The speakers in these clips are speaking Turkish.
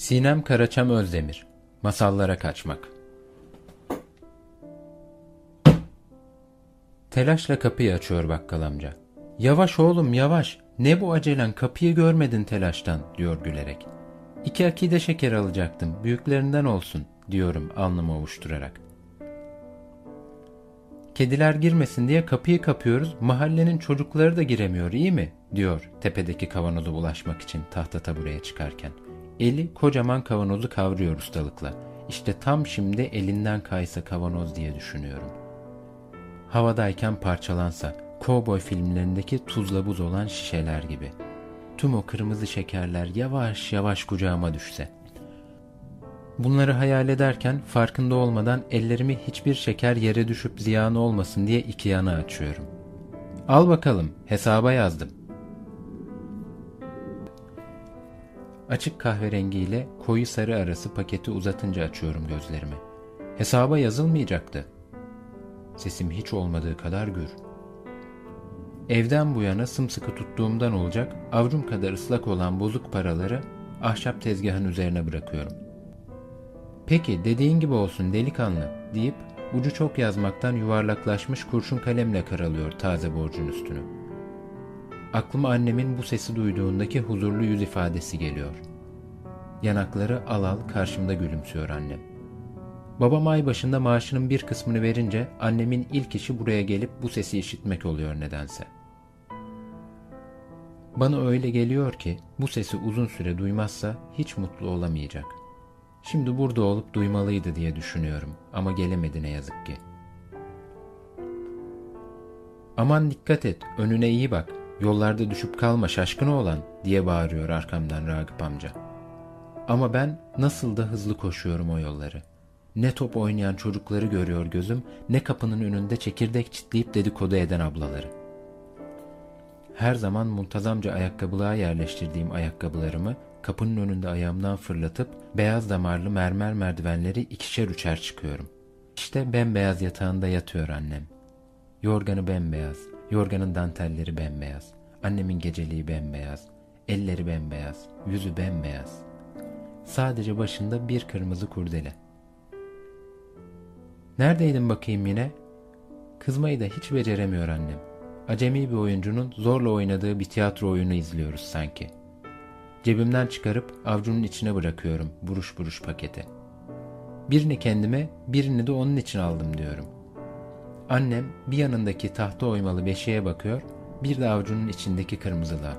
Sinem Karaçam Özdemir, Masallara Kaçmak. Telaşla kapıyı açıyor bakkal amca. "Yavaş oğlum, yavaş. Ne bu acelen, kapıyı görmedin telaştan," diyor gülerek. "İki akide şeker alacaktım, büyüklerinden olsun," diyorum alnımı ovuşturarak. "Kediler girmesin diye kapıyı kapıyoruz, mahallenin çocukları da giremiyor, iyi mi?" diyor tepedeki kavanozu bulaşmak için tahta tabureye çıkarken. Eli kocaman kavanozu kavruyor ustalıkla. İşte tam şimdi elinden kaysa kavanoz diye düşünüyorum. Havadayken parçalansa, kovboy filmlerindeki tuzla buz olan şişeler gibi. Tüm o kırmızı şekerler yavaş yavaş kucağıma düşse. Bunları hayal ederken farkında olmadan ellerimi hiçbir şeker yere düşüp ziyan olmasın diye iki yana açıyorum. "Al bakalım, hesaba yazdım." Açık kahverengiyle koyu sarı arası paketi uzatınca açıyorum gözlerimi. "Hesaba yazılmayacaktı." Sesim hiç olmadığı kadar gür. Evden bu yana sımsıkı tuttuğumdan olacak, avcum kadar ıslak olan bozuk paraları ahşap tezgahın üzerine bırakıyorum. "Peki, dediğin gibi olsun delikanlı," deyip ucu çok yazmaktan yuvarlaklaşmış kurşun kalemle karalıyor taze borcun üstünü. Aklıma annemin bu sesi duyduğundaki huzurlu yüz ifadesi geliyor. Yanakları alal, karşımda gülümsüyor annem. Babam ay başında maaşının bir kısmını verince annemin ilk işi buraya gelip bu sesi işitmek oluyor nedense. Bana öyle geliyor ki bu sesi uzun süre duymazsa hiç mutlu olamayacak. Şimdi burada olup duymalıydı diye düşünüyorum ama gelemedi ne yazık ki. "Aman dikkat et, önüne iyi bak. Yollarda düşüp kalma şaşkın oğlan," diye bağırıyor arkamdan Ragıp amca. Ama ben nasıl da hızlı koşuyorum o yolları. Ne top oynayan çocukları görüyor gözüm, ne kapının önünde çekirdek çitleyip dedikodu eden ablaları. Her zaman muntazamca ayakkabılığa yerleştirdiğim ayakkabılarımı kapının önünde ayağımdan fırlatıp beyaz damarlı mermer merdivenleri ikişer üçer çıkıyorum. İşte bembeyaz yatağında yatıyor annem. Yorganı bembeyaz. Yorganın dantelleri bembeyaz, annemin geceliği bembeyaz, elleri bembeyaz, yüzü bembeyaz. Sadece başında bir kırmızı kurdele. "Neredeydin bakayım yine?" Kızmayı da hiç beceremiyor annem. Acemi bir oyuncunun zorla oynadığı bir tiyatro oyunu izliyoruz sanki. Cebimden çıkarıp avcunun içine bırakıyorum buruş buruş paketi. "Birini kendime, birini de onun için aldım," diyorum. Annem bir yanındaki tahta oymalı beşiğe bakıyor, bir de avcunun içindeki kırmızılığa.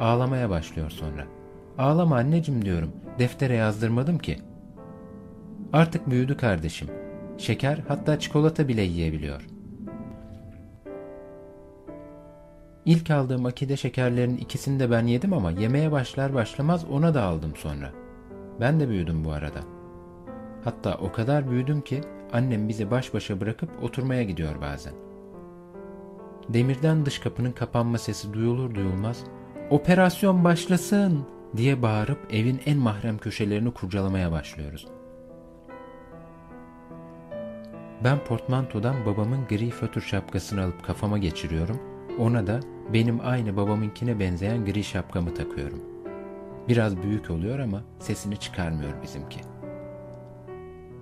Ağlamaya başlıyor sonra. "Ağlama anneciğim," diyorum. "Deftere yazdırmadım ki. Artık büyüdü kardeşim. Şeker, hatta çikolata bile yiyebiliyor." İlk aldığım akide şekerlerin ikisini de ben yedim ama yemeye başlar başlamaz ona da aldım sonra. Ben de büyüdüm bu arada. Hatta o kadar büyüdüm ki annem bizi baş başa bırakıp oturmaya gidiyor bazen. Demirden dış kapının kapanma sesi duyulur duyulmaz "Operasyon başlasın!" diye bağırıp evin en mahrem köşelerini kurcalamaya başlıyoruz. Ben portmantodan babamın gri fötr şapkasını alıp kafama geçiriyorum, ona da benim aynı babamınkine benzeyen gri şapkamı takıyorum. Biraz büyük oluyor ama sesini çıkarmıyor bizimki.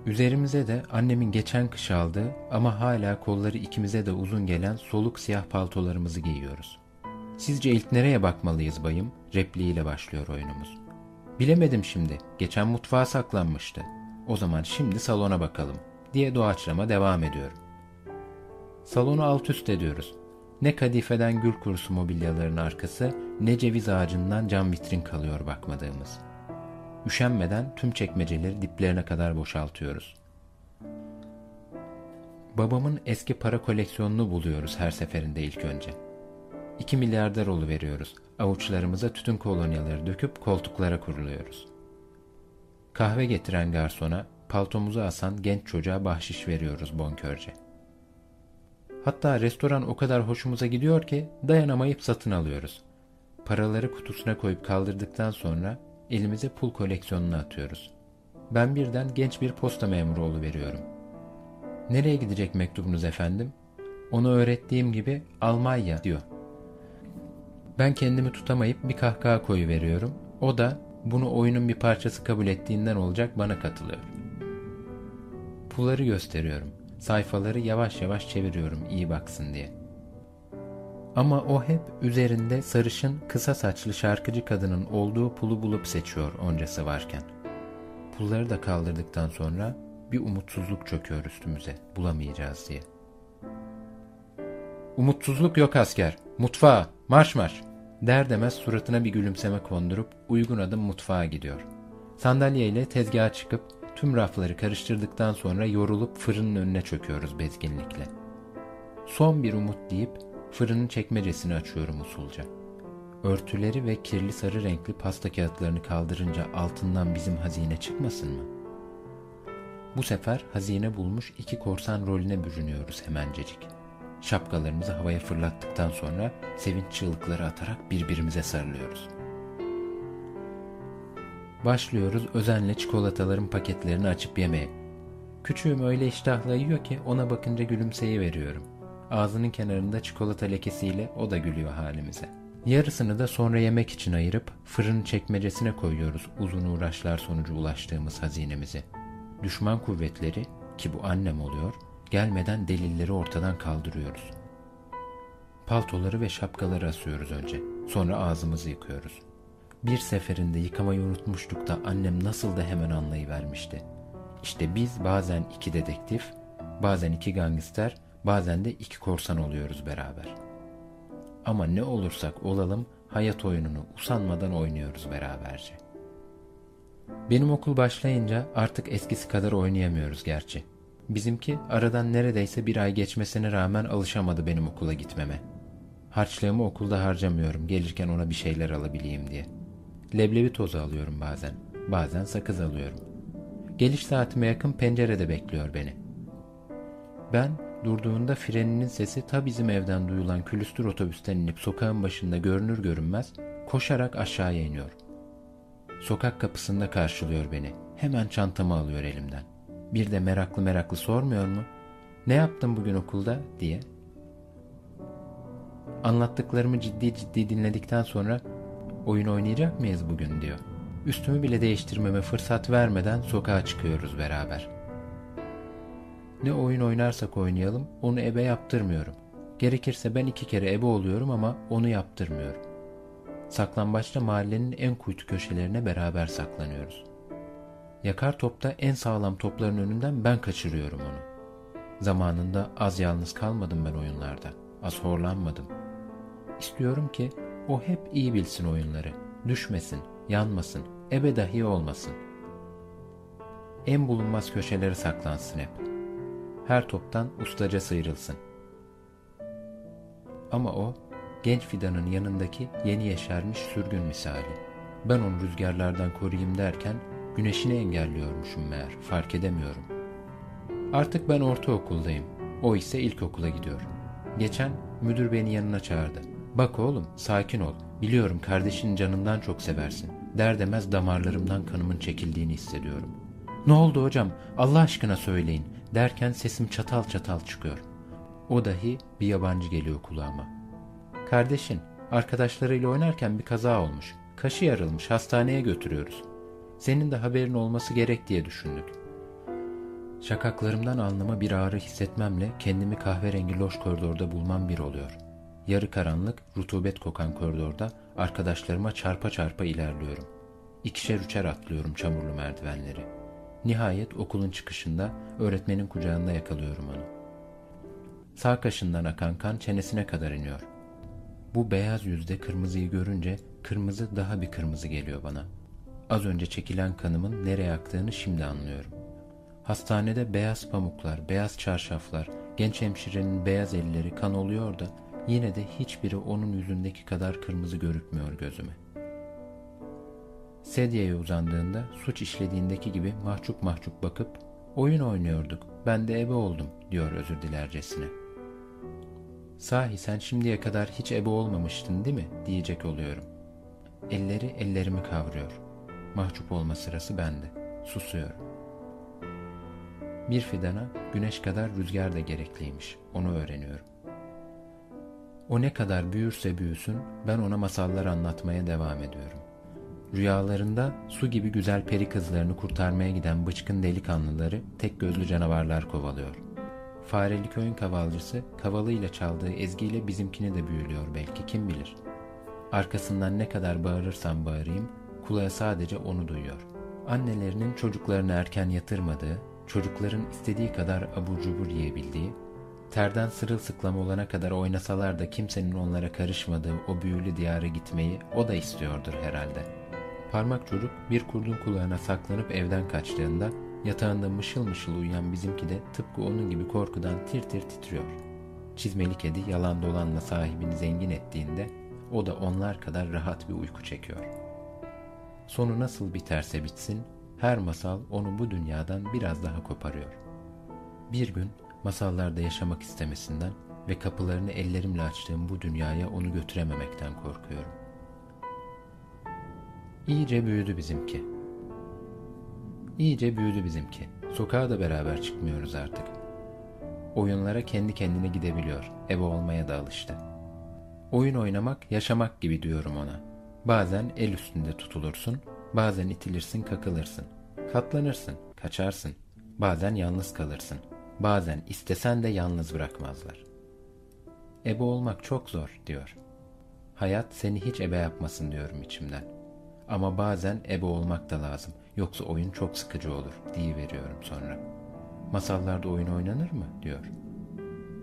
Üzerimize de annemin geçen kış aldığı ama hala kolları ikimize de uzun gelen soluk siyah paltolarımızı giyiyoruz. "Sizce ilk nereye bakmalıyız bayım?" repliğiyle başlıyor oyunumuz. "Bilemedim şimdi, geçen mutfağa saklanmıştı. O zaman şimdi salona bakalım," diye doğaçlama devam ediyorum. Salonu alt üst ediyoruz. Ne kadifeden gül kurusu mobilyaların arkası, ne ceviz ağacından cam vitrin kalıyor bakmadığımız. Üşenmeden tüm çekmeceleri diplerine kadar boşaltıyoruz. Babamın eski para koleksiyonunu buluyoruz her seferinde ilk önce. 2 milyarder oluveriyoruz. Avuçlarımıza tütün kolonyaları döküp koltuklara kuruluyoruz. Kahve getiren garsona, paltomuzu asan genç çocuğa bahşiş veriyoruz bonkörce. Hatta restoran o kadar hoşumuza gidiyor ki dayanamayıp satın alıyoruz. Paraları kutusuna koyup kaldırdıktan sonra elimize pul koleksiyonunu atıyoruz. Ben birden genç bir posta memuru oluveriyorum. "Nereye gidecek mektubunuz efendim?" "Onu öğrettiğim gibi Almanya," diyor. Ben kendimi tutamayıp bir kahkaha koyuveriyorum. O da bunu oyunun bir parçası kabul ettiğinden olacak bana katılıyor. Pulları gösteriyorum. Sayfaları yavaş yavaş çeviriyorum iyi baksın diye. Ama o hep üzerinde sarışın, kısa saçlı şarkıcı kadının olduğu pulu bulup seçiyor oncası varken. Pulları da kaldırdıktan sonra bir umutsuzluk çöküyor üstümüze, bulamayacağız diye. "Umutsuzluk yok asker, mutfağa, marş marş!" der demez suratına bir gülümseme kondurup uygun adım mutfağa gidiyor. Sandalyeyle tezgaha çıkıp tüm rafları karıştırdıktan sonra yorulup fırının önüne çöküyoruz bezginlikle. Son bir umut deyip fırının çekmecesini açıyorum usulca. Örtüleri ve kirli sarı renkli pasta kağıtlarını kaldırınca altından bizim hazine çıkmasın mı? Bu sefer hazine bulmuş iki korsan rolüne bürünüyoruz hemencecik. Şapkalarımızı havaya fırlattıktan sonra sevinç çığlıkları atarak birbirimize sarılıyoruz. Başlıyoruz özenle çikolataların paketlerini açıp yemeye. Küçüğüm öyle iştahla yiyor ki ona bakınca gülümseyiveriyorum. Ağzının kenarında çikolata lekesiyle o da gülüyor halimize. Yarısını da sonra yemek için ayırıp fırın çekmecesine koyuyoruz uzun uğraşlar sonucu ulaştığımız hazinemizi. Düşman kuvvetleri, ki bu annem oluyor, gelmeden delilleri ortadan kaldırıyoruz. Paltoları ve şapkaları asıyoruz önce, sonra ağzımızı yıkıyoruz. Bir seferinde yıkamayı unutmuştuk da annem nasıl da hemen anlayıvermişti. İşte biz bazen iki dedektif, bazen iki gangster, bazen de iki korsan oluyoruz beraber. Ama ne olursak olalım hayat oyununu usanmadan oynuyoruz beraberce. Benim okul başlayınca artık eskisi kadar oynayamıyoruz gerçi. Bizimki aradan neredeyse bir ay geçmesine rağmen alışamadı benim okula gitmeme. Harçlığımı okulda harcamıyorum gelirken ona bir şeyler alabileyim diye. Leblebi tozu alıyorum bazen, bazen sakız alıyorum. Geliş saatime yakın pencerede bekliyor beni. Ben durduğunda freninin sesi ta bizim evden duyulan külüstür otobüsten inip sokağın başında görünür görünmez koşarak aşağıya iniyor. Sokak kapısında karşılıyor beni. Hemen çantamı alıyor elimden. Bir de meraklı meraklı sormuyor mu? "Ne yaptın bugün okulda?" diye. Anlattıklarımı ciddi ciddi dinledikten sonra "Oyun oynayacak mıyız bugün?" diyor. Üstümü bile değiştirmeme fırsat vermeden sokağa çıkıyoruz beraber. Ne oyun oynarsak oynayalım onu ebe yaptırmıyorum. Gerekirse ben 2 kere ebe oluyorum ama onu yaptırmıyorum. Saklambaçta mahallenin en kuytu köşelerine beraber saklanıyoruz. Yakar topta en sağlam topların önünden ben kaçırıyorum onu. Zamanında az yalnız kalmadım ben oyunlarda. Az horlanmadım. İstiyorum ki o hep iyi bilsin oyunları. Düşmesin, yanmasın, ebe dahi olmasın. En bulunmaz köşelere saklansın hep. Her toptan ustaca sıyrılsın. Ama o, genç fidanın yanındaki yeni yeşermiş sürgün misali. Ben onu rüzgarlardan koruyayım derken güneşini engelliyormuşum meğer, fark edemiyorum. Artık ben ortaokuldayım, o ise ilkokula gidiyor. Geçen müdür beni yanına çağırdı. "Bak oğlum, sakin ol, biliyorum kardeşinin canından çok seversin." Der demez damarlarımdan kanımın çekildiğini hissediyorum. "Ne oldu hocam, Allah aşkına söyleyin." derken sesim çatal çatal çıkıyor. O dahi bir yabancı geliyor kulağıma. "Kardeşin, arkadaşlarıyla oynarken bir kaza olmuş, kaşı yarılmış, hastaneye götürüyoruz. Senin de haberin olması gerek diye düşündük." Şakaklarımdan alnıma bir ağrı hissetmemle kendimi kahverengi loş koridorda bulmam bir oluyor. Yarı karanlık, rutubet kokan koridorda arkadaşlarıma çarpa çarpa ilerliyorum. 2'şer 3'er atlıyorum çamurlu merdivenleri. Nihayet okulun çıkışında öğretmenin kucağında yakalıyorum onu. Sağ kaşından akan kan çenesine kadar iniyor. Bu beyaz yüzde kırmızıyı görünce kırmızı daha bir kırmızı geliyor bana. Az önce çekilen kanımın nereye aktığını şimdi anlıyorum. Hastanede beyaz pamuklar, beyaz çarşaflar, genç hemşirenin beyaz elleri kan oluyor da yine de hiçbiri onun yüzündeki kadar kırmızı görükmüyor gözüme. Sedyeye uzandığında suç işlediğindeki gibi mahcup mahcup bakıp "Oyun oynuyorduk, ben de ebe oldum." diyor özür dilercesine. "Sahi sen şimdiye kadar hiç ebe olmamıştın değil mi?" diyecek oluyorum. Elleri ellerimi kavruyor. Mahcup olma sırası bende. Susuyorum. Bir fidana güneş kadar rüzgar da gerekliymiş. Onu öğreniyorum. O ne kadar büyürse büyüsün ben ona masallar anlatmaya devam ediyorum. Rüyalarında su gibi güzel peri kızlarını kurtarmaya giden bıçkın delikanlıları tek gözlü canavarlar kovalıyor. Fareli köyün kavalcısı kavalıyla çaldığı ezgiyle bizimkini de büyülüyor belki, kim bilir. Arkasından ne kadar bağırırsam bağırayım kulağa sadece onu duyuyor. Annelerinin çocuklarını erken yatırmadığı, çocukların istediği kadar abur cubur yiyebildiği, terden sırılsıklam olana kadar oynasalar da kimsenin onlara karışmadığı o büyülü diyara gitmeyi o da istiyordur herhalde. Parmak çocuk bir kurdun kulağına saklanıp evden kaçtığında yatağında mışıl mışıl uyuyan bizimki de tıpkı onun gibi korkudan tir tir titriyor. Çizmeli kedi yalan dolanla sahibini zengin ettiğinde o da onlar kadar rahat bir uyku çekiyor. Sonu nasıl biterse bitsin, her masal onu bu dünyadan biraz daha koparıyor. Bir gün masallarda yaşamak istemesinden ve kapılarını ellerimle açtığım bu dünyaya onu götürememekten korkuyorum. İyice büyüdü bizimki. Sokağa da beraber çıkmıyoruz artık. Oyunlara kendi kendine gidebiliyor. Ebe olmaya da alıştı. Oyun oynamak, yaşamak gibi diyorum ona. Bazen el üstünde tutulursun, bazen itilirsin, kakılırsın. Katlanırsın, kaçarsın. Bazen yalnız kalırsın. Bazen istesen de yalnız bırakmazlar. Ebe olmak çok zor diyor. Hayat seni hiç ebe yapmasın diyorum içimden. Ama bazen ebe olmak da lazım. Yoksa oyun çok sıkıcı olur diyiveriyorum sonra. Masallarda oyun oynanır mı diyor.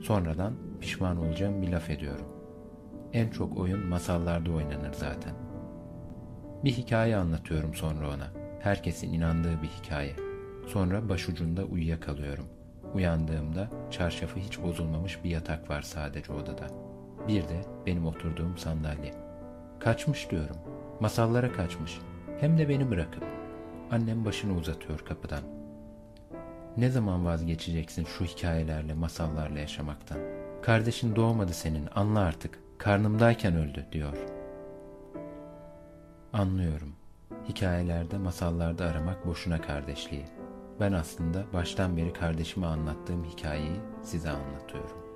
Sonradan pişman olacağım bir laf ediyorum. En çok oyun masallarda oynanır zaten. Bir hikaye anlatıyorum sonra ona. Herkesin inandığı bir hikaye. Sonra başucunda uyuyakalıyorum. Uyandığımda çarşafı hiç bozulmamış bir yatak var sadece odada. Bir de benim oturduğum sandalye. Kaçmış diyorum. Masallara kaçmış. Hem de beni bırakıp. Annem başını uzatıyor kapıdan. Ne zaman vazgeçeceksin şu hikayelerle, masallarla yaşamaktan? Kardeşin doğmadı senin, anla artık. Karnımdayken öldü diyor. Anlıyorum. Hikayelerde, masallarda aramak boşuna kardeşliği. Ben aslında baştan beri kardeşime anlattığım hikayeyi size anlatıyorum.